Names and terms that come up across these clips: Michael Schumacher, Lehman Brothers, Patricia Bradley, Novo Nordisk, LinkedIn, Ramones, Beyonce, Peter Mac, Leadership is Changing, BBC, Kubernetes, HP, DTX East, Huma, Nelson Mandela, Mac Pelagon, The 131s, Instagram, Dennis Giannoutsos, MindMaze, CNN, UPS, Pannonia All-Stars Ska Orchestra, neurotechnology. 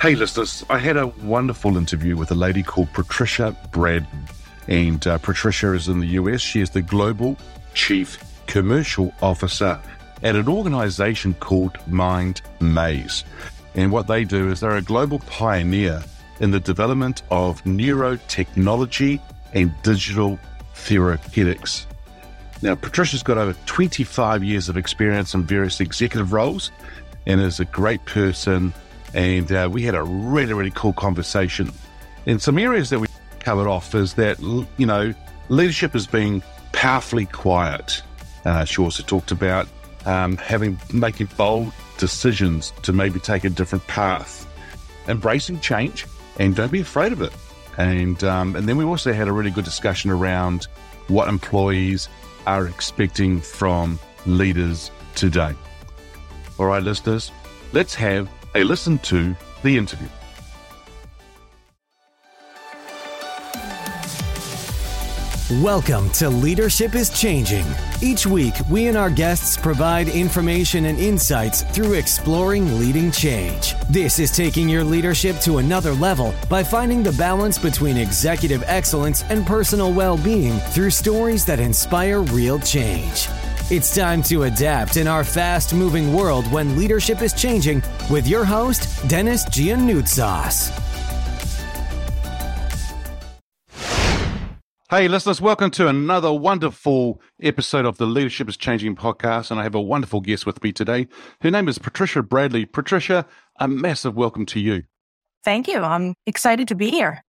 Hey listeners, I had a wonderful interview with a lady called Patricia Bradley. And Patricia is in the US. She is the Global Chief Commercial Officer at an organization called MindMaze. And what they do is they're a global pioneer in the development of neurotechnology and digital therapeutics. Now, Patricia's got over 25 years of experience in various executive roles and is a great person. And we had a really, really cool conversation. In some areas that we covered off is that, you know, leadership is being powerfully quiet. She also talked about making bold decisions to maybe take a different path, embracing change, and don't be afraid of it. And then we also had a really good discussion around what employees are expecting from leaders today. All right, listeners, let's have a listen to the interview. Welcome to Leadership is Changing. Each week, we and our guests provide information and insights through exploring leading change. This is taking your leadership to another level by finding the balance between executive excellence and personal well-being through stories that inspire real change. It's time to adapt in our fast-moving world when leadership is changing with your host, Dennis Giannoutsos. Hey listeners, welcome to another wonderful episode of the Leadership is Changing podcast, and I have a wonderful guest with me today. Her name is Patricia Bradley. Patricia, a massive welcome to you. Thank you. I'm excited to be here.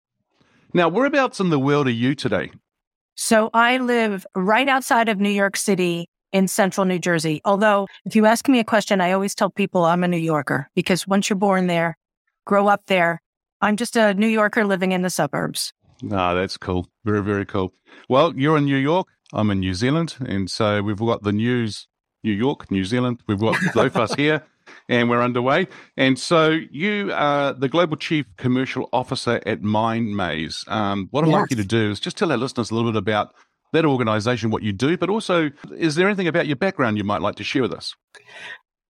Now, whereabouts in the world are you today? So I live right outside of New York City in central New Jersey. Although, if you ask me a question, I always tell people I'm a New Yorker, because once you're born there, grow up there, I'm just a New Yorker living in the suburbs. Ah, that's cool. Very, very cool. Well, you're in New York. I'm in New Zealand. And so we've got the news, New York, New Zealand. We've got Lofus here and we're underway. And so you are the Global Chief Commercial Officer at MindMaze. What I'd like you to do is just tell our listeners a little bit about that organization, what you do, but also is there anything about your background you might like to share with us?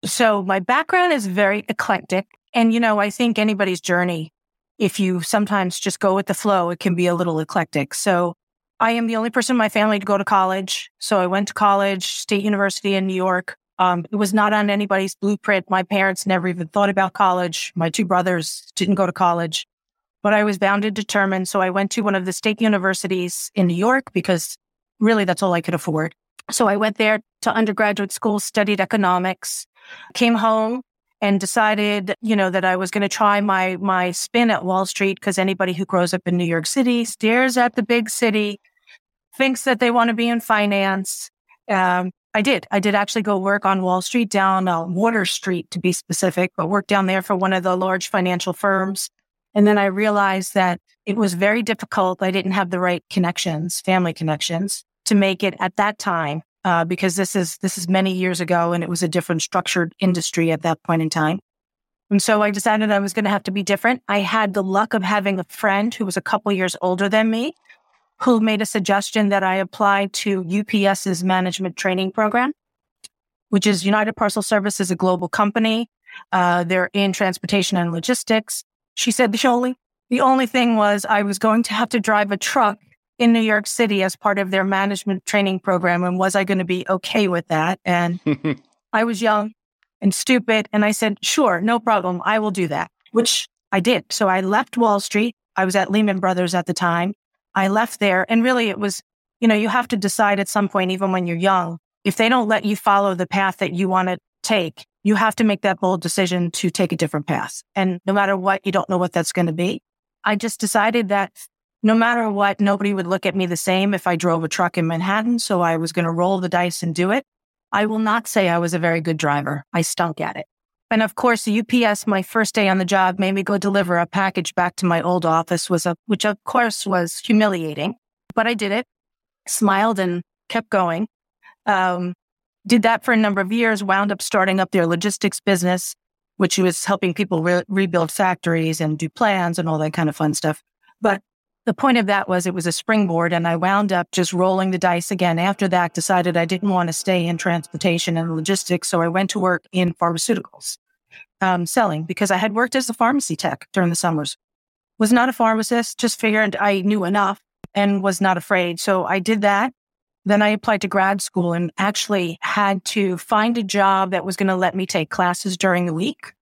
So my background is very eclectic. And, you know, I think anybody's journey, if you sometimes just go with the flow, it can be a little eclectic. So I am the only person in my family to go to college. So I went to college, State University in New York. It was not on anybody's blueprint. My parents never even thought about college. My two brothers didn't go to college. But I was bound and determined. So I went to one of the state universities in New York because really that's all I could afford. So I went there to undergraduate school, studied economics, came home, and decided, you know, that I was going to try my spin at Wall Street, because anybody who grows up in New York City stares at the big city, thinks that they want to be in finance. I did actually go work on Wall Street, down Water Street to be specific, but worked down there for one of the large financial firms. And then I realized that it was very difficult. I didn't have the right connections, family connections, to make it at that time. Because this is many years ago, and it was a different structured industry at that point in time. And so I decided I was going to have to be different. I had the luck of having a friend who was a couple years older than me, who made a suggestion that I apply to UPS's management training program, which is United Parcel Service is a global company. They're in transportation and logistics. She said the only thing was I was going to have to drive a truck in New York City as part of their management training program. And was I going to be okay with that? And I was young and stupid. And I said, sure, no problem. I will do that, which I did. So I left Wall Street. I was at Lehman Brothers at the time. I left there. And really it was, you know, you have to decide at some point, even when you're young, if they don't let you follow the path that you want to take, you have to make that bold decision to take a different path. And no matter what, you don't know what that's going to be. I just decided that no matter what, nobody would look at me the same if I drove a truck in Manhattan, so I was going to roll the dice and do it. I will not say I was a very good driver. I stunk at it. And of course, the UPS, my first day on the job, made me go deliver a package back to my old office, which of course was humiliating. But I did it, smiled and kept going. Did that for a number of years, wound up starting up their logistics business, which was helping people rebuild factories and do plans and all that kind of fun stuff. But the point of that was it was a springboard, and I wound up just rolling the dice again. After that, decided I didn't want to stay in transportation and logistics, so I went to work in pharmaceuticals. selling because I had worked as a pharmacy tech during the summers. Was not a pharmacist, just figured I knew enough and was not afraid. So I did that. Then I applied to grad school and actually had to find a job that was going to let me take classes during the week.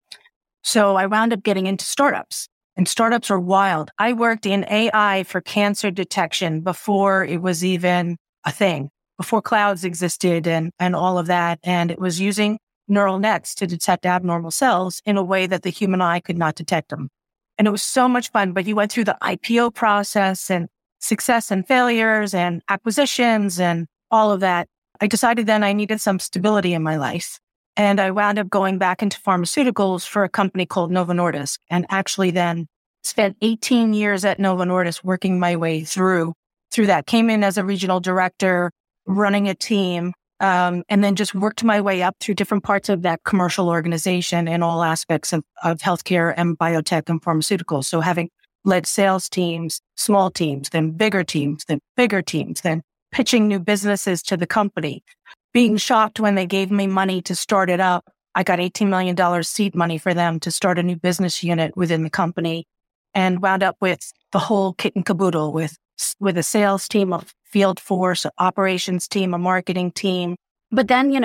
So I wound up getting into startups, and startups are wild. I worked in AI for cancer detection before it was even a thing, before clouds existed and all of that. And it was using neural nets to detect abnormal cells in a way that the human eye could not detect them. And it was so much fun, but you went through the IPO process and success and failures and acquisitions and all of that. I decided then I needed some stability in my life. And I wound up going back into pharmaceuticals for a company called Novo Nordisk, and actually then spent 18 years at Novo Nordisk working my way through that. Came in as a regional director, running a team, and then just worked my way up through different parts of that commercial organization in all aspects of healthcare and biotech and pharmaceuticals. So having led sales teams, small teams, then bigger teams, then bigger teams, then pitching new businesses to the company, being shocked when they gave me money to start it up. I got $18 million seed money for them to start a new business unit within the company, and wound up with the whole kit and caboodle with a sales team, a field force, an operations team, a marketing team. But then,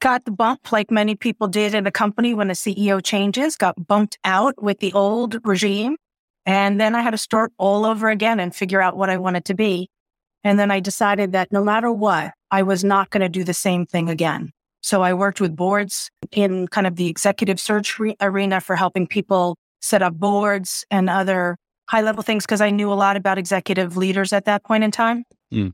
got the bump like many people did in a company when a CEO changes, got bumped out with the old regime. And then I had to start all over again and figure out what I wanted to be. And then I decided that no matter what, I was not going to do the same thing again. So I worked with boards in kind of the executive search arena for helping people set up boards and other high-level things, because I knew a lot about executive leaders at that point in time. Mm.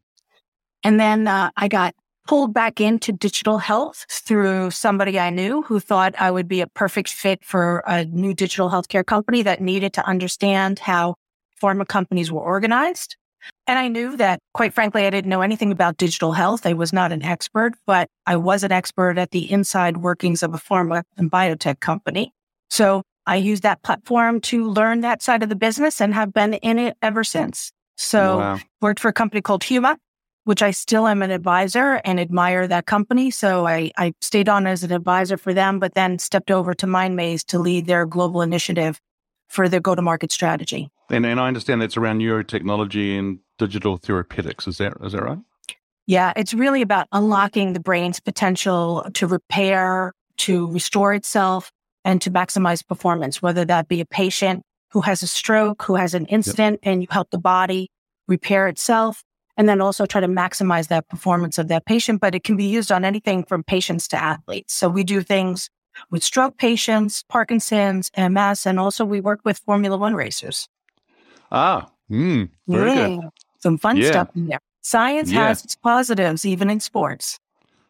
And then I got pulled back into digital health through somebody I knew who thought I would be a perfect fit for a new digital healthcare company that needed to understand how pharma companies were organized. And I knew that, quite frankly, I didn't know anything about digital health. I was not an expert, but I was an expert at the inside workings of a pharma and biotech company. So I used that platform to learn that side of the business and have been in it ever since. So Worked for a company called Huma, which I still am an advisor and admire that company. So I stayed on as an advisor for them, but then stepped over to MindMaze to lead their global initiative for their go-to-market strategy. And I understand that's around neurotechnology and digital therapeutics. Is that right? Yeah, it's really about unlocking the brain's potential to repair, to restore itself, and to maximize performance, whether that be a patient who has a stroke, who has an incident, and you help the body repair itself, and then also try to maximize that performance of that patient. But it can be used on anything from patients to athletes. So we do things with stroke patients, Parkinson's, MS, and also we work with Formula One racers. Very good. Some fun stuff in there. Science has its positives, even in sports.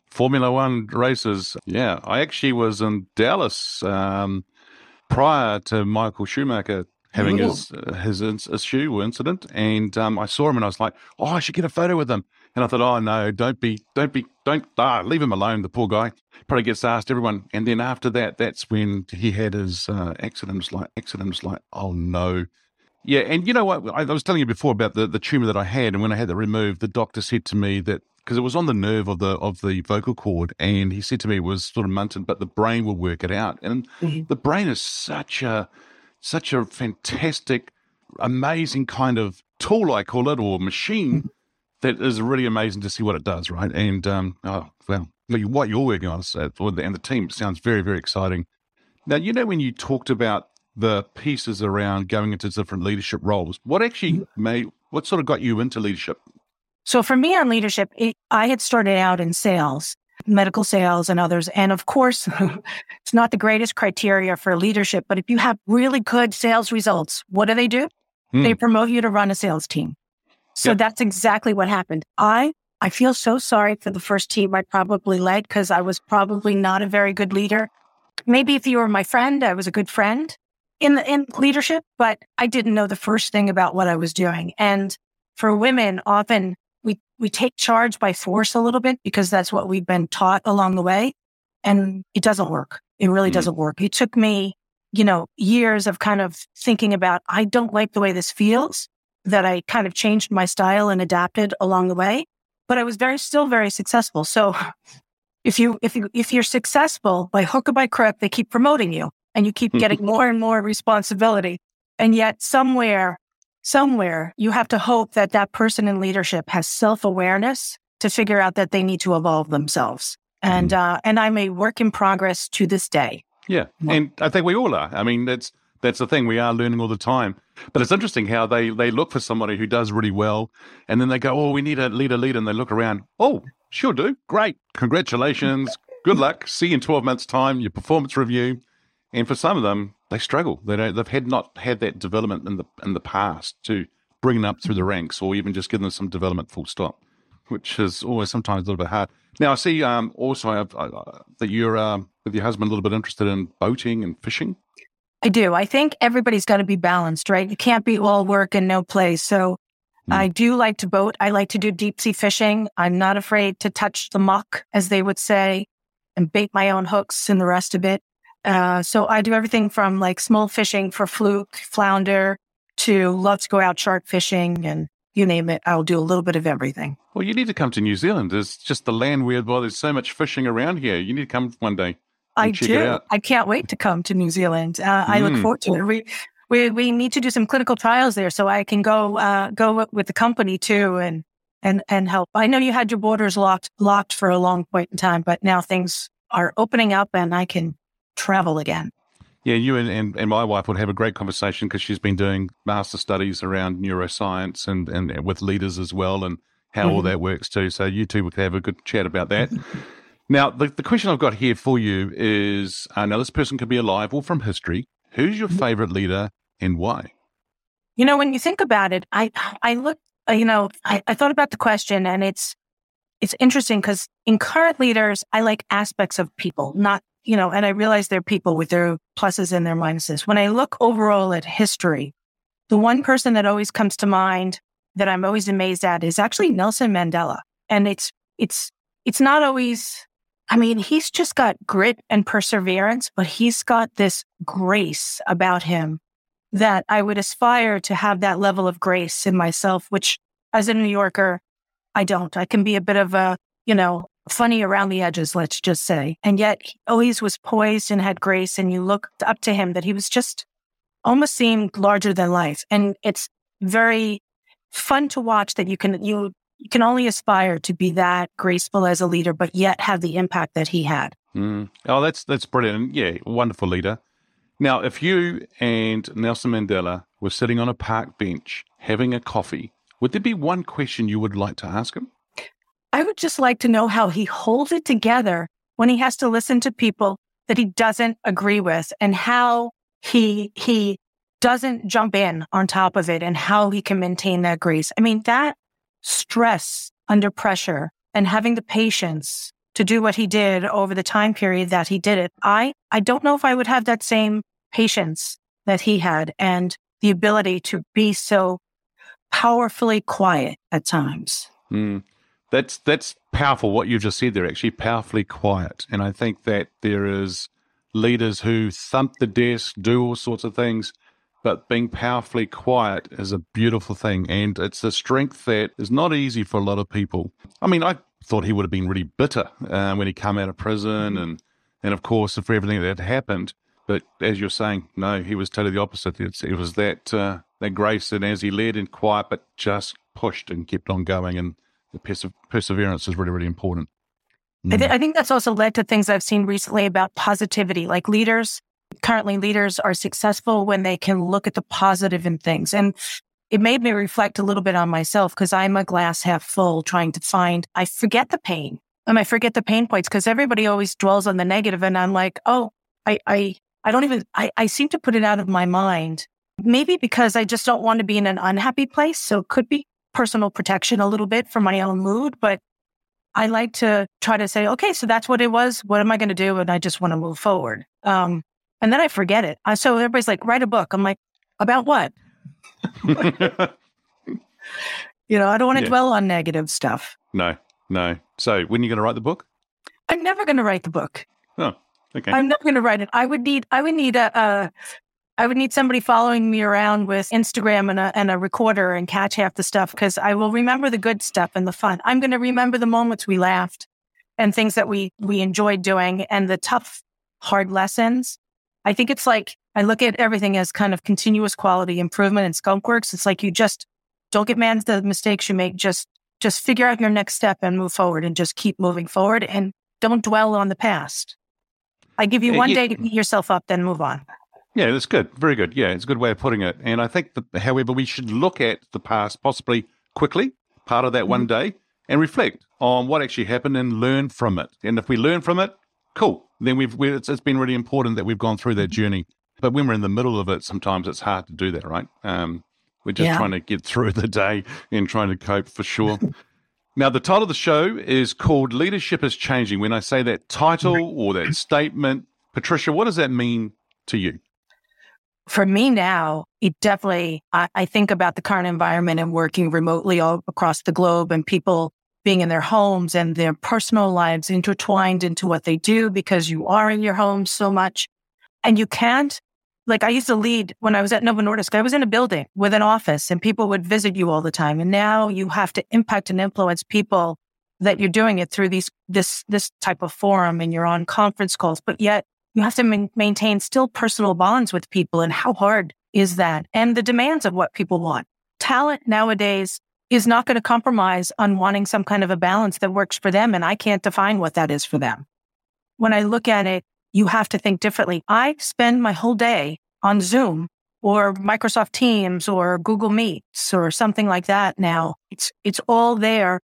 Formula One races. Yeah. I actually was in Dallas prior to Michael Schumacher having his shoe incident. And I saw him and I was like, oh, I should get a photo with him. And I thought, oh no, don't leave him alone. The poor guy probably gets asked everyone. And then after that, that's when he had his accident. It's like, oh no. Yeah. And you know what? I was telling you before about the tumor that I had. And when I had that removed, the doctor said to me that, because it was on the nerve of the vocal cord, and he said to me it was sort of munted, but the brain will work it out. And the brain is such a fantastic, amazing kind of tool, I call it, or machine, that is really amazing to see what it does, right? And what you're working on and the team sounds very, very exciting. Now, when you talked about the pieces around going into different leadership roles, what sort of got you into leadership? So for me on leadership, I had started out in sales, medical sales and others. And of course, it's not the greatest criteria for leadership, but if you have really good sales results, what do? They promote you to run a sales team. So that's exactly what happened. I feel so sorry for the first team I probably led, because I was probably not a very good leader. Maybe if you were my friend, I was a good friend in leadership, but I didn't know the first thing about what I was doing. And for women, often we take charge by force a little bit, because that's what we've been taught along the way. And it doesn't work. It really doesn't work. It took me, years of kind of thinking about, I don't like the way this feels, that I kind of changed my style and adapted along the way. But I was still very successful. So if you're successful by hook or by crook, they keep promoting you. and you keep getting more and more responsibility. And yet somewhere you have to hope that that person in leadership has self-awareness to figure out that they need to evolve themselves. And and I'm a work in progress to this day. Yeah. And I think we all are. I mean, that's the thing. We are learning all the time. But it's interesting how they look for somebody who does really well. And then they go, oh, we need a leader. And they look around. Oh, sure do. Great. Congratulations. Good luck. See you in 12 months' time, your performance review. And for some of them, they struggle. They've not had that development in the past to bring them up through the ranks or even just give them some development full stop, which is always sometimes a little bit hard. Now, I see that you're with your husband a little bit interested in boating and fishing. I do. I think everybody's got to be balanced, right? You can't be all work and no play. So I do like to boat. I like to do deep sea fishing. I'm not afraid to touch the muck, as they would say, and bait my own hooks and the rest of it. So I do everything from like small fishing for fluke, flounder, to love to go out shark fishing and you name it. I'll do a little bit of everything. Well, you need to come to New Zealand. It's just the land where there's so much fishing around here. You need to come one day. I do. I can't wait to come to New Zealand. I look forward to it. We need to do some clinical trials there so I can go with the company too and help. I know you had your borders locked for a long point in time, but now things are opening up and I can travel again. Yeah, you and my wife would have a great conversation because she's been doing master studies around neuroscience and with leaders as well and how all that works too. So you two would have a good chat about that. Now, the question I've got here for you is, now this person could be alive or from history. Who's your favorite leader and why? You know, when you think about it, I thought about the question and it's interesting because in current leaders, I like aspects of people, not, you know, and I realize they're people with their pluses and their minuses. When I look overall at history, the one person that always comes to mind that I'm always amazed at is actually Nelson Mandela. And it's not always... I mean, he's just got grit and perseverance, but he's got this grace about him that I would aspire to have that level of grace in myself, which as a New Yorker, I don't. I can be a bit of a, you know, funny around the edges, let's just say. And yet he always was poised and had grace. And you looked up to him that he was just almost seemed larger than life. And it's very fun to watch that you can only aspire to be that graceful as a leader, but yet have the impact that he had. Oh, that's brilliant. Yeah, wonderful leader. Now, if you and Nelson Mandela were sitting on a park bench having a coffee, would there be one question you would like to ask him? I would just like to know how he holds it together when he has to listen to people that he doesn't agree with and how he doesn't jump in on top of it and how he can maintain that grace. I mean, that stress under pressure and having the patience to do what he did over the time period that he did it. I don't know if I would have that same patience that he had and the ability to be so powerfully quiet at times. That's powerful what you've just said there, actually, powerfully quiet. And I think that there is leaders who thump the desk, do all sorts of things, but being powerfully quiet is a beautiful thing. And it's a strength that is not easy for a lot of people. I mean, I thought he would have been really bitter when he came out of prison and of course, for everything that happened. But as you're saying, no, he was totally the opposite. It was that grace and as he led in quiet, but just pushed and kept on going. And the perseverance is really, really important. I think that's also led to things I've seen recently about positivity, like leaders. Currently, leaders are successful when they can look at the positive in things. And it made me reflect a little bit on myself because I'm a glass half full trying to find, I forget the pain and I forget the pain points because everybody always dwells on the negative. And I'm like, oh, I seem to put it out of my mind, maybe because I just don't want to be in an unhappy place. So it could be personal protection a little bit for my own mood, but I like to try to say, okay, so that's what it was. What am I going to do? And I just want to move forward. And then I forget it. So everybody's like, write a book. I'm like, about what? You know, I don't want to dwell on negative stuff. No. So when are you going to write the book? I'm never going to write the book. Oh, okay. I'm never going to write it. I would need somebody following me around with Instagram and a recorder and catch half the stuff because I will remember the good stuff and the fun. I'm going to remember the moments we laughed and things that we enjoyed doing and the tough, hard lessons. I think it's like, I look at everything as kind of continuous quality improvement and skunk works. It's like, you just don't get mad at the mistakes you make. Just figure out your next step and move forward and just keep moving forward and don't dwell on the past. I give you one day to beat yourself up, then move on. Yeah, that's good. Very good. Yeah, it's a good way of putting it. And I think that, however, we should look at the past possibly quickly, part of that one day, and reflect on what actually happened and learn from it. And if we learn from it, cool. Then it's been really important that we've gone through that journey. But when we're in the middle of it, sometimes it's hard to do that, right? We're just trying to get through the day and trying to cope for sure. Now, the title of the show is called Leadership is Changing. When I say that title or that statement, Patricia, what does that mean to you? For me now, it definitely, I think about the current environment and working remotely all across the globe and people being in their homes and their personal lives intertwined into what they do because you are in your home so much. And you can't, like I used to lead when I was at Novo Nordisk, I was in a building with an office and people would visit you all the time. And now you have to impact and influence people that you're doing it through this type of forum and you're on conference calls. But yet you have to maintain still personal bonds with people. And how hard is that? And the demands of what people want. Talent nowadays is not going to compromise on wanting some kind of a balance that works for them. And I can't define what that is for them. When I look at it, you have to think differently. I spend my whole day on Zoom or Microsoft Teams or Google Meets or something like that now. It's all there.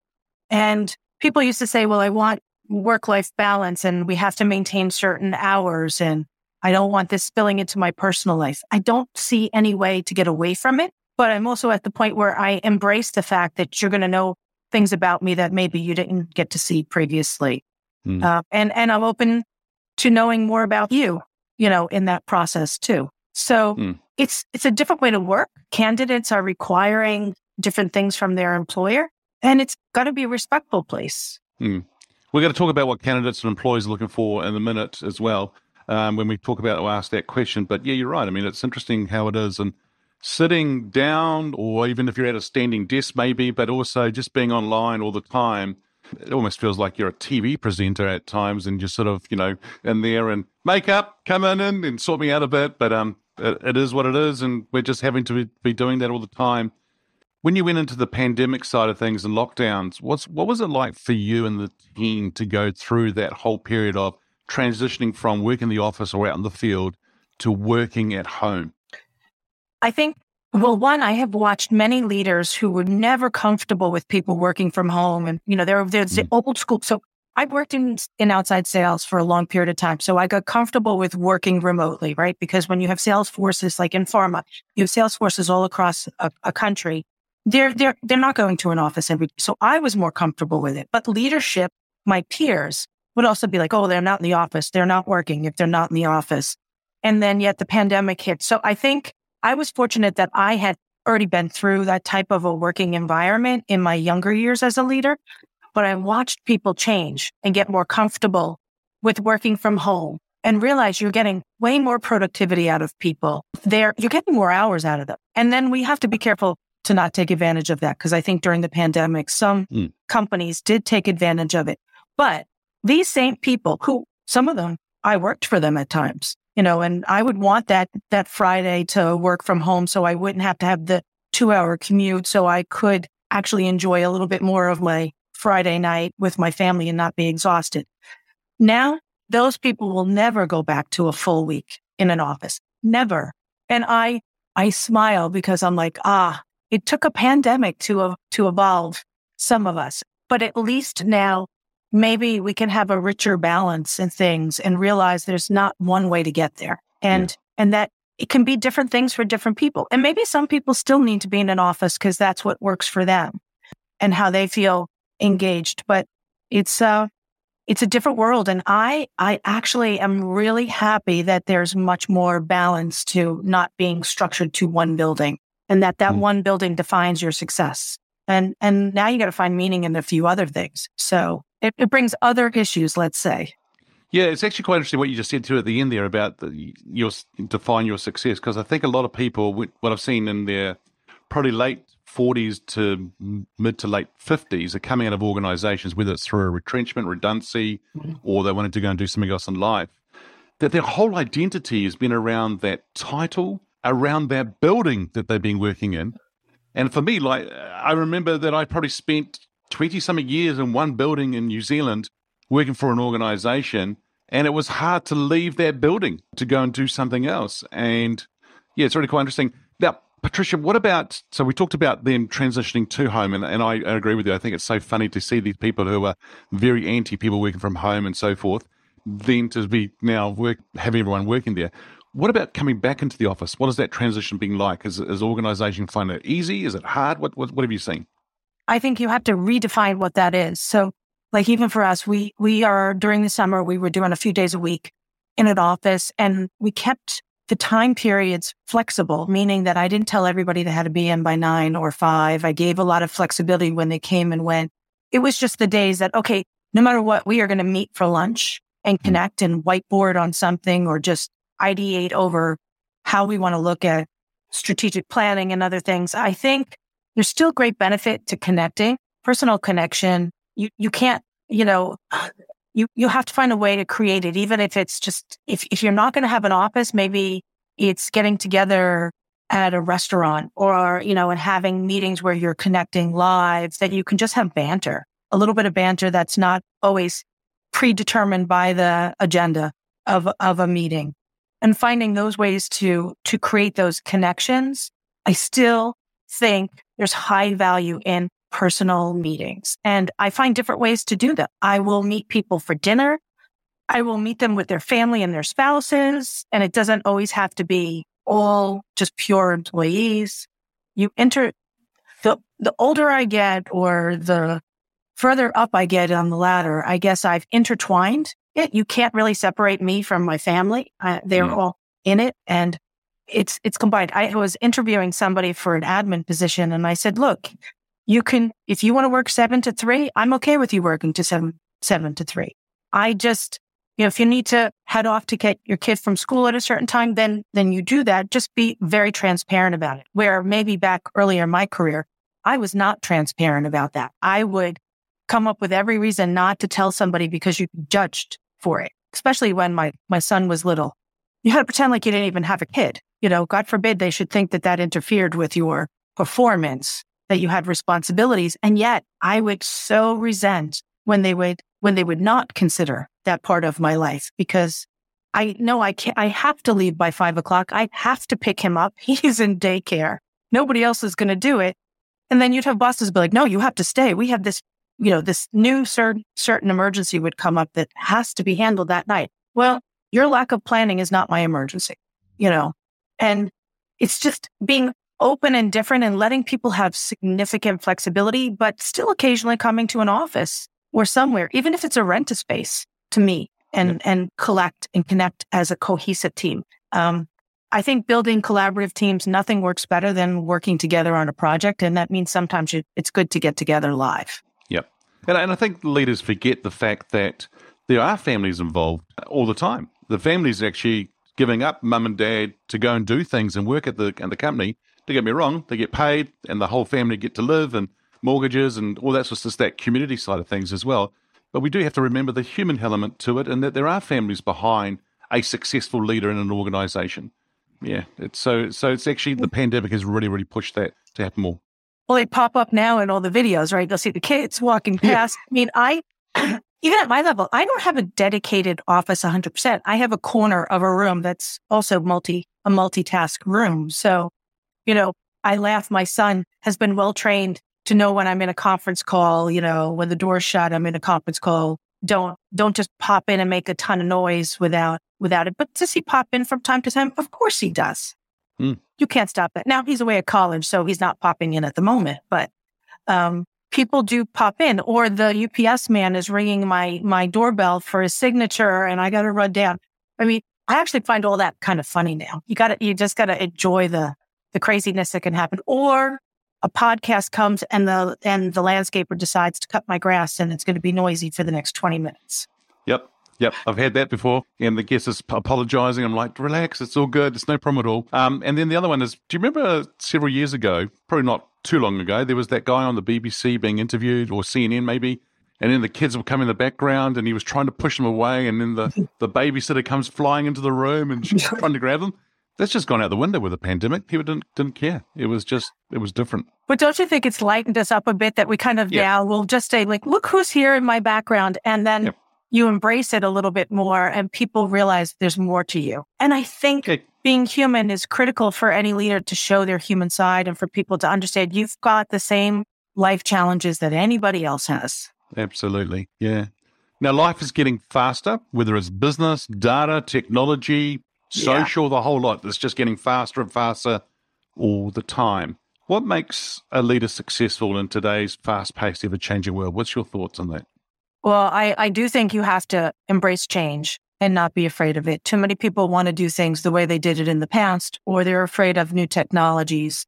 And people used to say, well, I want work-life balance and we have to maintain certain hours and I don't want this spilling into my personal life. I don't see any way to get away from it. But I'm also at the point where I embrace the fact that you're going to know things about me that maybe you didn't get to see previously. And I'm open to knowing more about you, you know, in that process too. So it's a different way to work. Candidates are requiring different things from their employer, and it's got to be a respectful place. We're going to talk about what candidates and employees are looking for in a minute as well when we talk about or ask that question. But yeah, you're right. I mean, it's interesting how it is. And sitting down, or even if you're at a standing desk maybe, but also just being online all the time, it almost feels like you're a TV presenter at times and you're sort of, you know, in there and makeup, come in and sort me out a bit. But it is what it is. And we're just having to be doing that all the time. When you went into the pandemic side of things and lockdowns, what was it like for you and the team to go through that whole period of transitioning from work in the office or out in the field to working at home? I think, well, one, I have watched many leaders who were never comfortable with people working from home. And, you know, there's the old school. So I worked in outside sales for a long period of time. So I got comfortable with working remotely, right? Because when you have sales forces, like in pharma, you have sales forces all across a country. They're not going to an office every day. So I was more comfortable with it. But leadership, my peers, would also be like, oh, they're not in the office. They're not working if they're not in the office. And then yet the pandemic hit. So I think I was fortunate that I had already been through that type of a working environment in my younger years as a leader, but I watched people change and get more comfortable with working from home and realize you're getting way more productivity out of people. You're getting more hours out of them. And then we have to be careful to not take advantage of that, because I think during the pandemic, some companies did take advantage of it. But these same people who, some of them, I worked for them at times. You know, and I would want that Friday to work from home so I wouldn't have to have the 2-hour commute so I could actually enjoy a little bit more of my Friday night with my family and not be exhausted. Now, those people will never go back to a full week in an office. Never. And I smile because I'm like, it took a pandemic to evolve some of us. But at least now, maybe we can have a richer balance in things and realize there's not one way to get there. And that it can be different things for different people. And maybe some people still need to be in an office because that's what works for them and how they feel engaged. But it's a different world. And I actually am really happy that there's much more balance to not being structured to one building and that one building defines your success. And now you got to find meaning in a few other things. So it brings other issues, let's say. Yeah, it's actually quite interesting what you just said too at the end there about your define your success, because I think a lot of people, what I've seen in their probably late 40s to mid to late 50s, are coming out of organizations, whether it's through a retrenchment, redundancy, or they wanted to go and do something else in life. that their whole identity has been around that title, around that building that they've been working in. And for me, like, I remember that I probably spent 20-something years in one building in New Zealand working for an organization, and it was hard to leave that building to go and do something else. And yeah, it's really quite interesting. Now, Patricia, what about, so we talked about them transitioning to home, and I agree with you. I think it's so funny to see these people who are very anti people working from home and so forth, then to be now having everyone working there. What about coming back into the office? What has that transition been like? Is organization finding it easy? Is it hard? What have you seen? I think you have to redefine what that is. So like even for us, we are during the summer, we were doing a few days a week in an office, and we kept the time periods flexible, meaning that I didn't tell everybody they had to be in by 9 or 5. I gave a lot of flexibility when they came and went. It was just the days that, okay, no matter what, we are going to meet for lunch and connect and whiteboard on something or just ideate over how we want to look at strategic planning and other things. I think there's still great benefit to connecting, personal connection. You can't, you have to find a way to create it, even if it's just, if you're not going to have an office, maybe it's getting together at a restaurant or, and having meetings where you're connecting live, that you can just have banter, a little bit of banter that's not always predetermined by the agenda of a meeting. And finding those ways to create those connections, I still think there's high value in personal meetings. And I find different ways to do that. I will meet people for dinner. I will meet them with their family and their spouses. And it doesn't always have to be all just pure employees. You enter, the older I get or the further up I get on the ladder, I guess I've intertwined it. You can't really separate me from my family. They're all in it, and it's combined. I was interviewing somebody for an admin position, and I said, look, you can, if you want to work 7 to 3, I'm okay with you working to 7 to 3. I just, if you need to head off to get your kid from school at a certain time, then you do that. Just be very transparent about it. Where maybe back earlier in my career, I was not transparent about that. I would come up with every reason not to tell somebody because you'd be judged for it, especially when my son was little. You had to pretend like you didn't even have a kid. God forbid they should think that interfered with your performance, that you had responsibilities. And yet I would so resent when they would not consider that part of my life, because I know I can't, I have to leave by 5 o'clock. I have to pick him up. He's in daycare. Nobody else is going to do it. And then you'd have bosses be like, no, you have to stay. We have this, this new certain emergency would come up that has to be handled that night. Well, your lack of planning is not my emergency, and it's just being open and different and letting people have significant flexibility, but still occasionally coming to an office or somewhere, even if it's a rent a space to me and collect and connect as a cohesive team. I think building collaborative teams, nothing works better than working together on a project. And that means sometimes it's good to get together live. Yep. And I think leaders forget the fact that there are families involved all the time. The family's actually giving up mum and dad to go and do things and work at the company. Don't get me wrong, they get paid and the whole family get to live and mortgages and all that, so it's just that community side of things as well. But we do have to remember the human element to it and that there are families behind a successful leader in an organization. Yeah, it's so it's actually the pandemic has really, really pushed that to happen more. Well, they pop up now in all the videos, right? You'll see the kids walking past. Yeah. I mean, even at my level, I don't have a dedicated office 100%. I have a corner of a room that's also a multitask room. So, I laugh. My son has been well-trained to know when I'm in a conference call, when the door's shut, I'm in a conference call. Don't just pop in and make a ton of noise without it. But does he pop in from time to time? Of course he does. Mm. You can't stop that. Now he's away at college, so he's not popping in at the moment, but people do pop in, or the UPS man is ringing my doorbell for his signature and I got to run down. I mean, I actually find all that kind of funny now. You just got to enjoy the craziness that can happen. Or a podcast comes and the landscaper decides to cut my grass and it's going to be noisy for the next 20 minutes. Yep. I've had that before. And the guest is apologizing. I'm like, relax. It's all good. It's no problem at all. And then the other one is, do you remember several years ago, probably not too long ago, there was that guy on the BBC being interviewed or CNN maybe, And then the kids would come in the background and he was trying to push them away. And then the babysitter comes flying into the room and she's trying to grab them. That's just gone out the window with the pandemic. People didn't care. It was just, it was different. But don't you think it's lightened us up a bit that we kind of now will just say, like, look who's here in my background. And then you embrace it a little bit more and people realize there's more to you. And I think being human is critical for any leader to show their human side and for people to understand you've got the same life challenges that anybody else has. Absolutely. Yeah. Now, life is getting faster, whether it's business, data, technology, social, the whole lot. It's just getting faster and faster all the time. What makes a leader successful in today's fast-paced, ever-changing world? What's your thoughts on that? Well, I do think you have to embrace change and not be afraid of it. Too many people want to do things the way they did it in the past, or they're afraid of new technologies.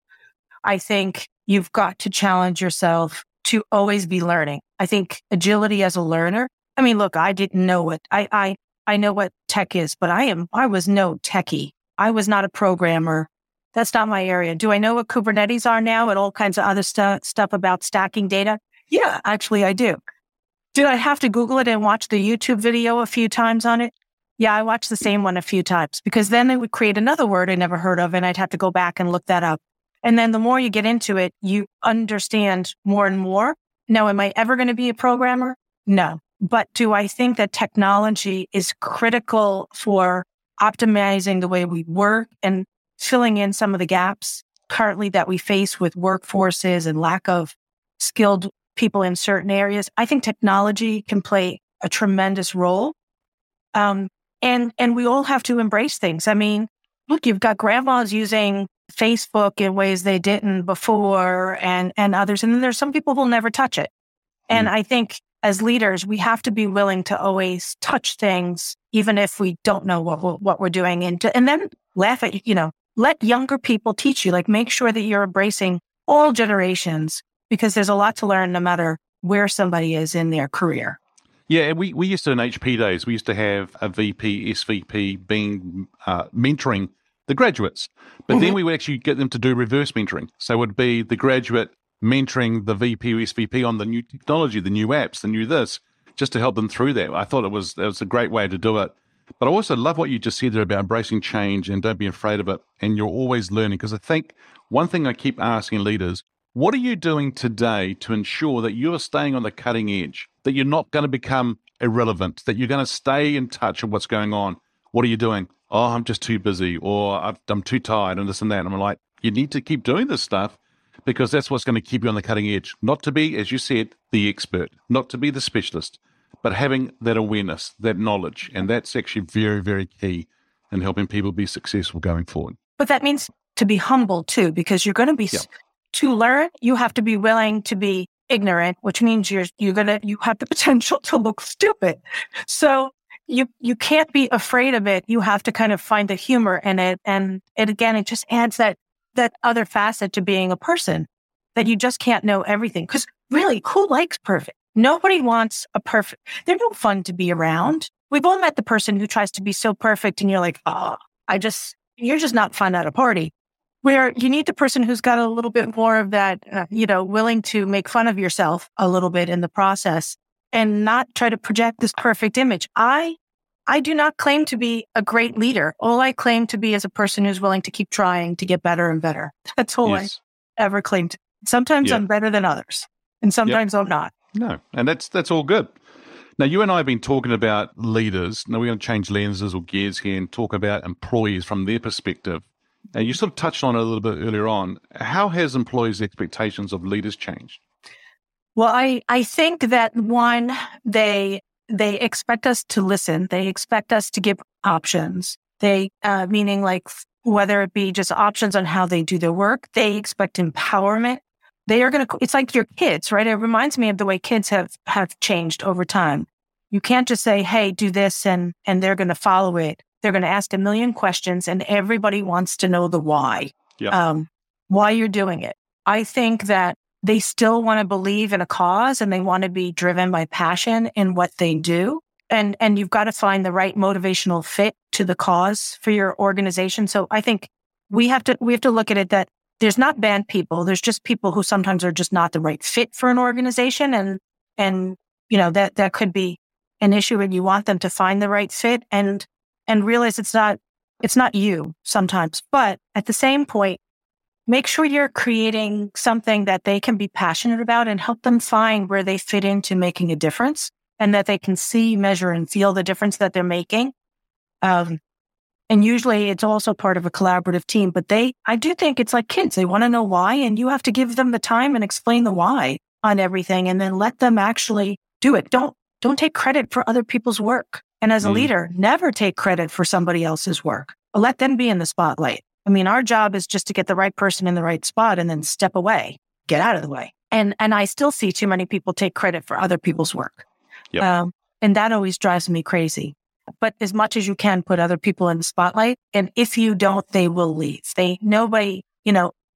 I think you've got to challenge yourself to always be learning. I think agility as a learner. I mean, look, I didn't know what I know what tech is, but I was no techie. I was not a programmer. That's not my area. Do I know what Kubernetes are now and all kinds of other stuff about stacking data? Yeah, actually I do. Did I have to Google it and watch the YouTube video a few times on it? Yeah, I watched the same one a few times because then it would create another word I never heard of and I'd have to go back and look that up. And then the more you get into it, you understand more and more. Now, am I ever going to be a programmer? No. But do I think that technology is critical for optimizing the way we work and filling in some of the gaps currently that we face with workforces and lack of skilled people in certain areas? I think technology can play a tremendous role. And we all have to embrace things. I mean, look, you've got grandmas using Facebook in ways they didn't before and others. And then there's some people who will never touch it. And I think as leaders, we have to be willing to always touch things, even if we don't know what we're doing. And then laugh at, let younger people teach you, like make sure that you're embracing all generations because there's a lot to learn no matter where somebody is in their career. Yeah, we used to, in HP days, we used to have a VP, SVP being mentoring the graduates. But then we would actually get them to do reverse mentoring. So it would be the graduate mentoring the VP or SVP on the new technology, the new apps, the new this, just to help them through that. I thought it was a great way to do it. But I also love what you just said there about embracing change and don't be afraid of it. And you're always learning. Because I think one thing I keep asking leaders, what are you doing today to ensure that you're staying on the cutting edge, that you're not going to become irrelevant, that you're going to stay in touch with what's going on? What are you doing? Oh, I'm just too busy, or I'm too tired, and this and that. And I'm like, you need to keep doing this stuff because that's what's going to keep you on the cutting edge. Not to be, as you said, the expert, not to be the specialist, but having that awareness, that knowledge. And that's actually very, very key in helping people be successful going forward. But that means to be humble too, because you're going to be, to learn, you have to be willing to be ignorant, which means you have the potential to look stupid. So You can't be afraid of it. You have to kind of find the humor in it. And it, again, it just adds that other facet to being a person, that you just can't know everything. Because really, who likes perfect? Nobody wants a perfect. They're no fun to be around. We've all met the person who tries to be so perfect and you're like, you're just not fun at a party. Where you need the person who's got a little bit more of that, willing to make fun of yourself a little bit in the process. And not try to project this perfect image. I do not claim to be a great leader. All I claim to be is a person who's willing to keep trying to get better and better. That's all I ever claimed. Sometimes I'm better than others, and sometimes I'm not. No, and that's all good. Now, you and I have been talking about leaders. Now, we're going to change lenses or gears here and talk about employees from their perspective. And you sort of touched on it a little bit earlier on. How has employees' expectations of leaders changed? Well, I think that one, they expect us to listen. They expect us to give options. They, meaning like whether it be just options on how they do their work, they expect empowerment. They are going to, it's like your kids, right? It reminds me of the way kids have changed over time. You can't just say, hey, do this and they're going to follow it. They're going to ask a million questions and everybody wants to know the why, why you're doing it. I think that they still want to believe in a cause and they want to be driven by passion in what they do. And you've got to find the right motivational fit to the cause for your organization. So I think we have to look at it that there's not bad people. There's just people who sometimes are just not the right fit for an organization. And you know, that could be an issue, and you want them to find the right fit and realize it's not you sometimes. But at the same point, make sure you're creating something that they can be passionate about and help them find where they fit into making a difference, and that they can see, measure, and feel the difference that they're making. And usually it's also part of a collaborative team, but I do think it's like kids. They want to know why, and you have to give them the time and explain the why on everything, and then let them actually do it. Don't take credit for other people's work. And as a leader, never take credit for somebody else's work. Let them be in the spotlight. I mean, our job is just to get the right person in the right spot and then step away, get out of the way. And I still see too many people take credit for other people's work. Yep. And that always drives me crazy. But as much as you can, put other people in the spotlight. And if you don't, they will leave.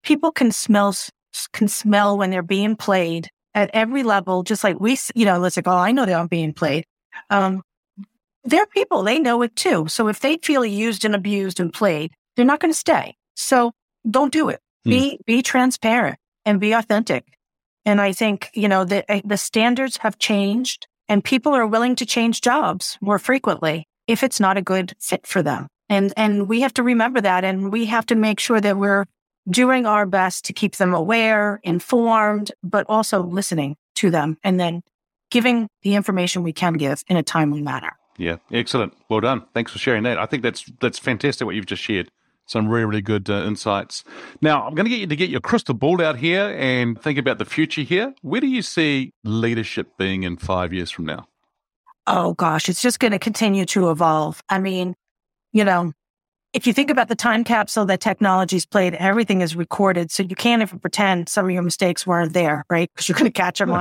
People can smell when they're being played at every level, just like we, let's say, I know they aren't being played. They're people, they know it too. So if they feel used and abused and played, they're not going to stay. So don't do it. Be transparent and be authentic. And I think, the standards have changed, and people are willing to change jobs more frequently if it's not a good fit for them. And we have to remember that. And we have to make sure that we're doing our best to keep them aware, informed, but also listening to them, and then giving the information we can give in a timely manner. Yeah, excellent. Well done. Thanks for sharing that. I think that's fantastic what you've just shared. Some really, really good insights. Now, I'm going to get you to get your crystal ball out here and think about the future here. Where do you see leadership being in 5 years from now? Oh, gosh, it's just going to continue to evolve. I mean, if you think about the time capsule that technology's played, everything is recorded. So you can't even pretend some of your mistakes weren't there, right? Because you're going to catch them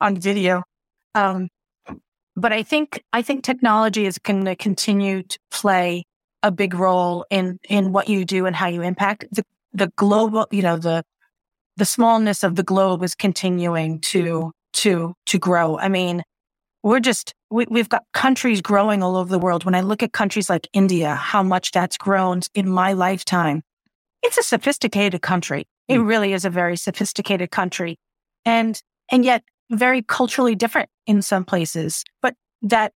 on video. But I think technology is going to continue to play a big role in what you do and how you impact. The global, the smallness of the globe is continuing to grow. I mean, we've got countries growing all over the world. When I look at countries like India, how much that's grown in my lifetime, it's a sophisticated country. It really is a very sophisticated country, and yet very culturally different in some places. But that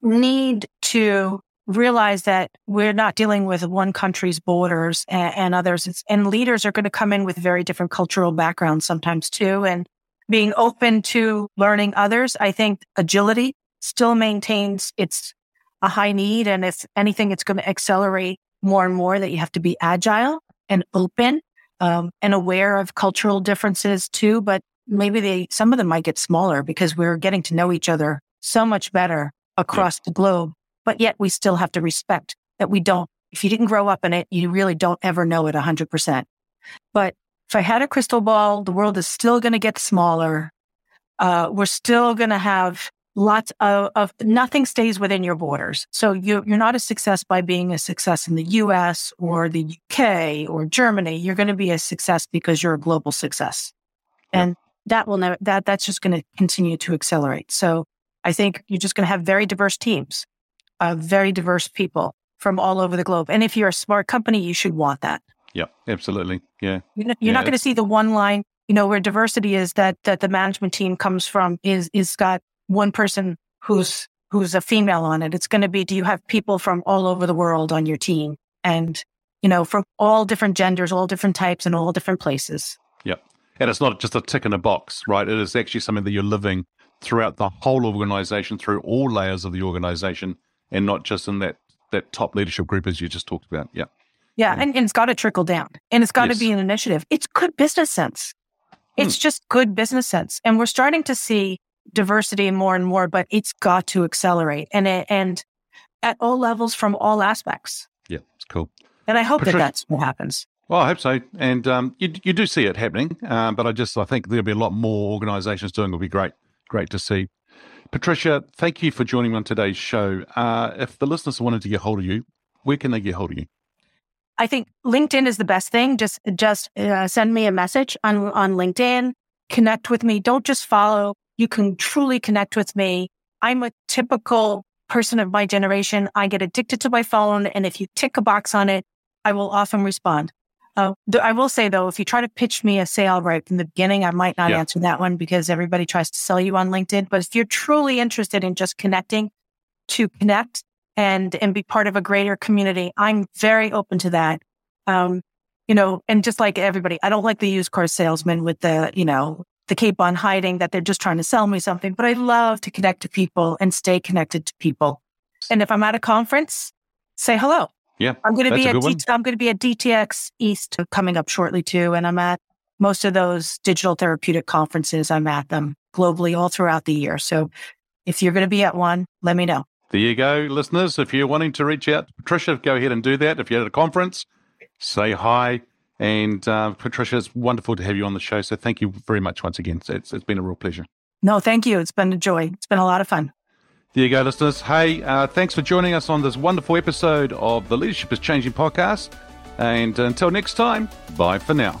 need to realize that we're not dealing with one country's borders and others. And leaders are going to come in with very different cultural backgrounds sometimes too. And being open to learning others, I think agility still maintains it's a high need. And if anything, it's going to accelerate more and more that you have to be agile and open and aware of cultural differences too. But maybe some of them might get smaller because we're getting to know each other so much better across the globe. But yet we still have to respect that if you didn't grow up in it, you really don't ever know it 100%. But if I had a crystal ball, the world is still going to get smaller. We're still going to have lots of nothing stays within your borders. So you're not a success by being a success in the US or the UK or Germany. You're going to be a success because you're a global success. And that will never, that's just going to continue to accelerate. So I think you're just going to have very diverse teams. Very diverse people from all over the globe. And if you're a smart company, you should want that. Yeah, absolutely. Yeah. You're not going to see the one line, where diversity is that the management team comes from is got one person who's a female on it. It's going to be, do you have people from all over the world on your team? And, from all different genders, all different types and all different places. Yeah. And it's not just a tick in a box, right? It is actually something that you're living throughout the whole organization, through all layers of the organization. And not just in that top leadership group, as you just talked about. Yeah. Yeah. And it's got to trickle down, and it's got to be an initiative. It's good business sense. It's just good business sense. And we're starting to see diversity more and more, but it's got to accelerate and at all levels from all aspects. Yeah. It's cool. And I hope that's what happens. Well, I hope so. And you do see it happening. But I think there'll be a lot more organizations doing it. It'll be great. Great to see. Patricia, thank you for joining me on today's show. If the listeners wanted to get hold of you, where can they get hold of you? I think LinkedIn is the best thing. Just send me a message on LinkedIn. Connect with me. Don't just follow. You can truly connect with me. I'm a typical person of my generation. I get addicted to my phone, and if you tick a box on it, I will often respond. I will say, though, if you try to pitch me a sale right from the beginning, I might not answer that one because everybody tries to sell you on LinkedIn. But if you're truly interested in just connecting to connect and be part of a greater community, I'm very open to that. And just like everybody, I don't like the used car salesman with the cape on hiding that they're just trying to sell me something. But I love to connect to people and stay connected to people. And if I'm at a conference, say hello. Yeah, I'm going to be at DTX East coming up shortly too, and I'm at most of those digital therapeutic conferences. I'm at them globally all throughout the year. So if you're going to be at one, let me know. There you go, listeners. If you're wanting to reach out to Patricia, go ahead and do that. If you're at a conference, say hi. And Patricia, it's wonderful to have you on the show. So thank you very much once again. It's been a real pleasure. No, thank you. It's been a joy. It's been a lot of fun. There you go, listeners. Hey, thanks for joining us on this wonderful episode of the Leadership is Changing podcast. And until next time, bye for now.